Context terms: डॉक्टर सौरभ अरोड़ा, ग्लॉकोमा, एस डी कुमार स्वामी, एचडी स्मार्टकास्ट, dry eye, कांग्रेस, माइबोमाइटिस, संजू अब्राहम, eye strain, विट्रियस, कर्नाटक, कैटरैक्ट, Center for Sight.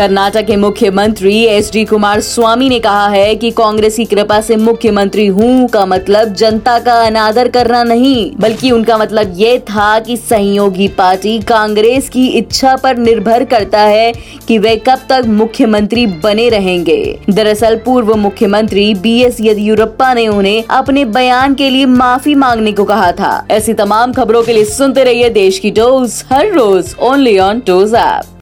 कर्नाटक के मुख्यमंत्री एस डी कुमार स्वामी ने कहा है कि कांग्रेस की कृपा से मुख्यमंत्री हूँ का मतलब जनता का अनादर करना नहीं, बल्कि उनका मतलब ये था कि सहयोगी पार्टी कांग्रेस की इच्छा पर निर्भर करता है कि वे कब तक मुख्यमंत्री बने रहेंगे। दरअसल पूर्व मुख्यमंत्री BS येदियुरप्पा ने उन्हें अपने बयान के लिए माफी मांगने को कहा था। ऐसी तमाम खबरों के लिए सुनते रहिए देश की डोज हर रोज ओनली ऑन डोज ऐप।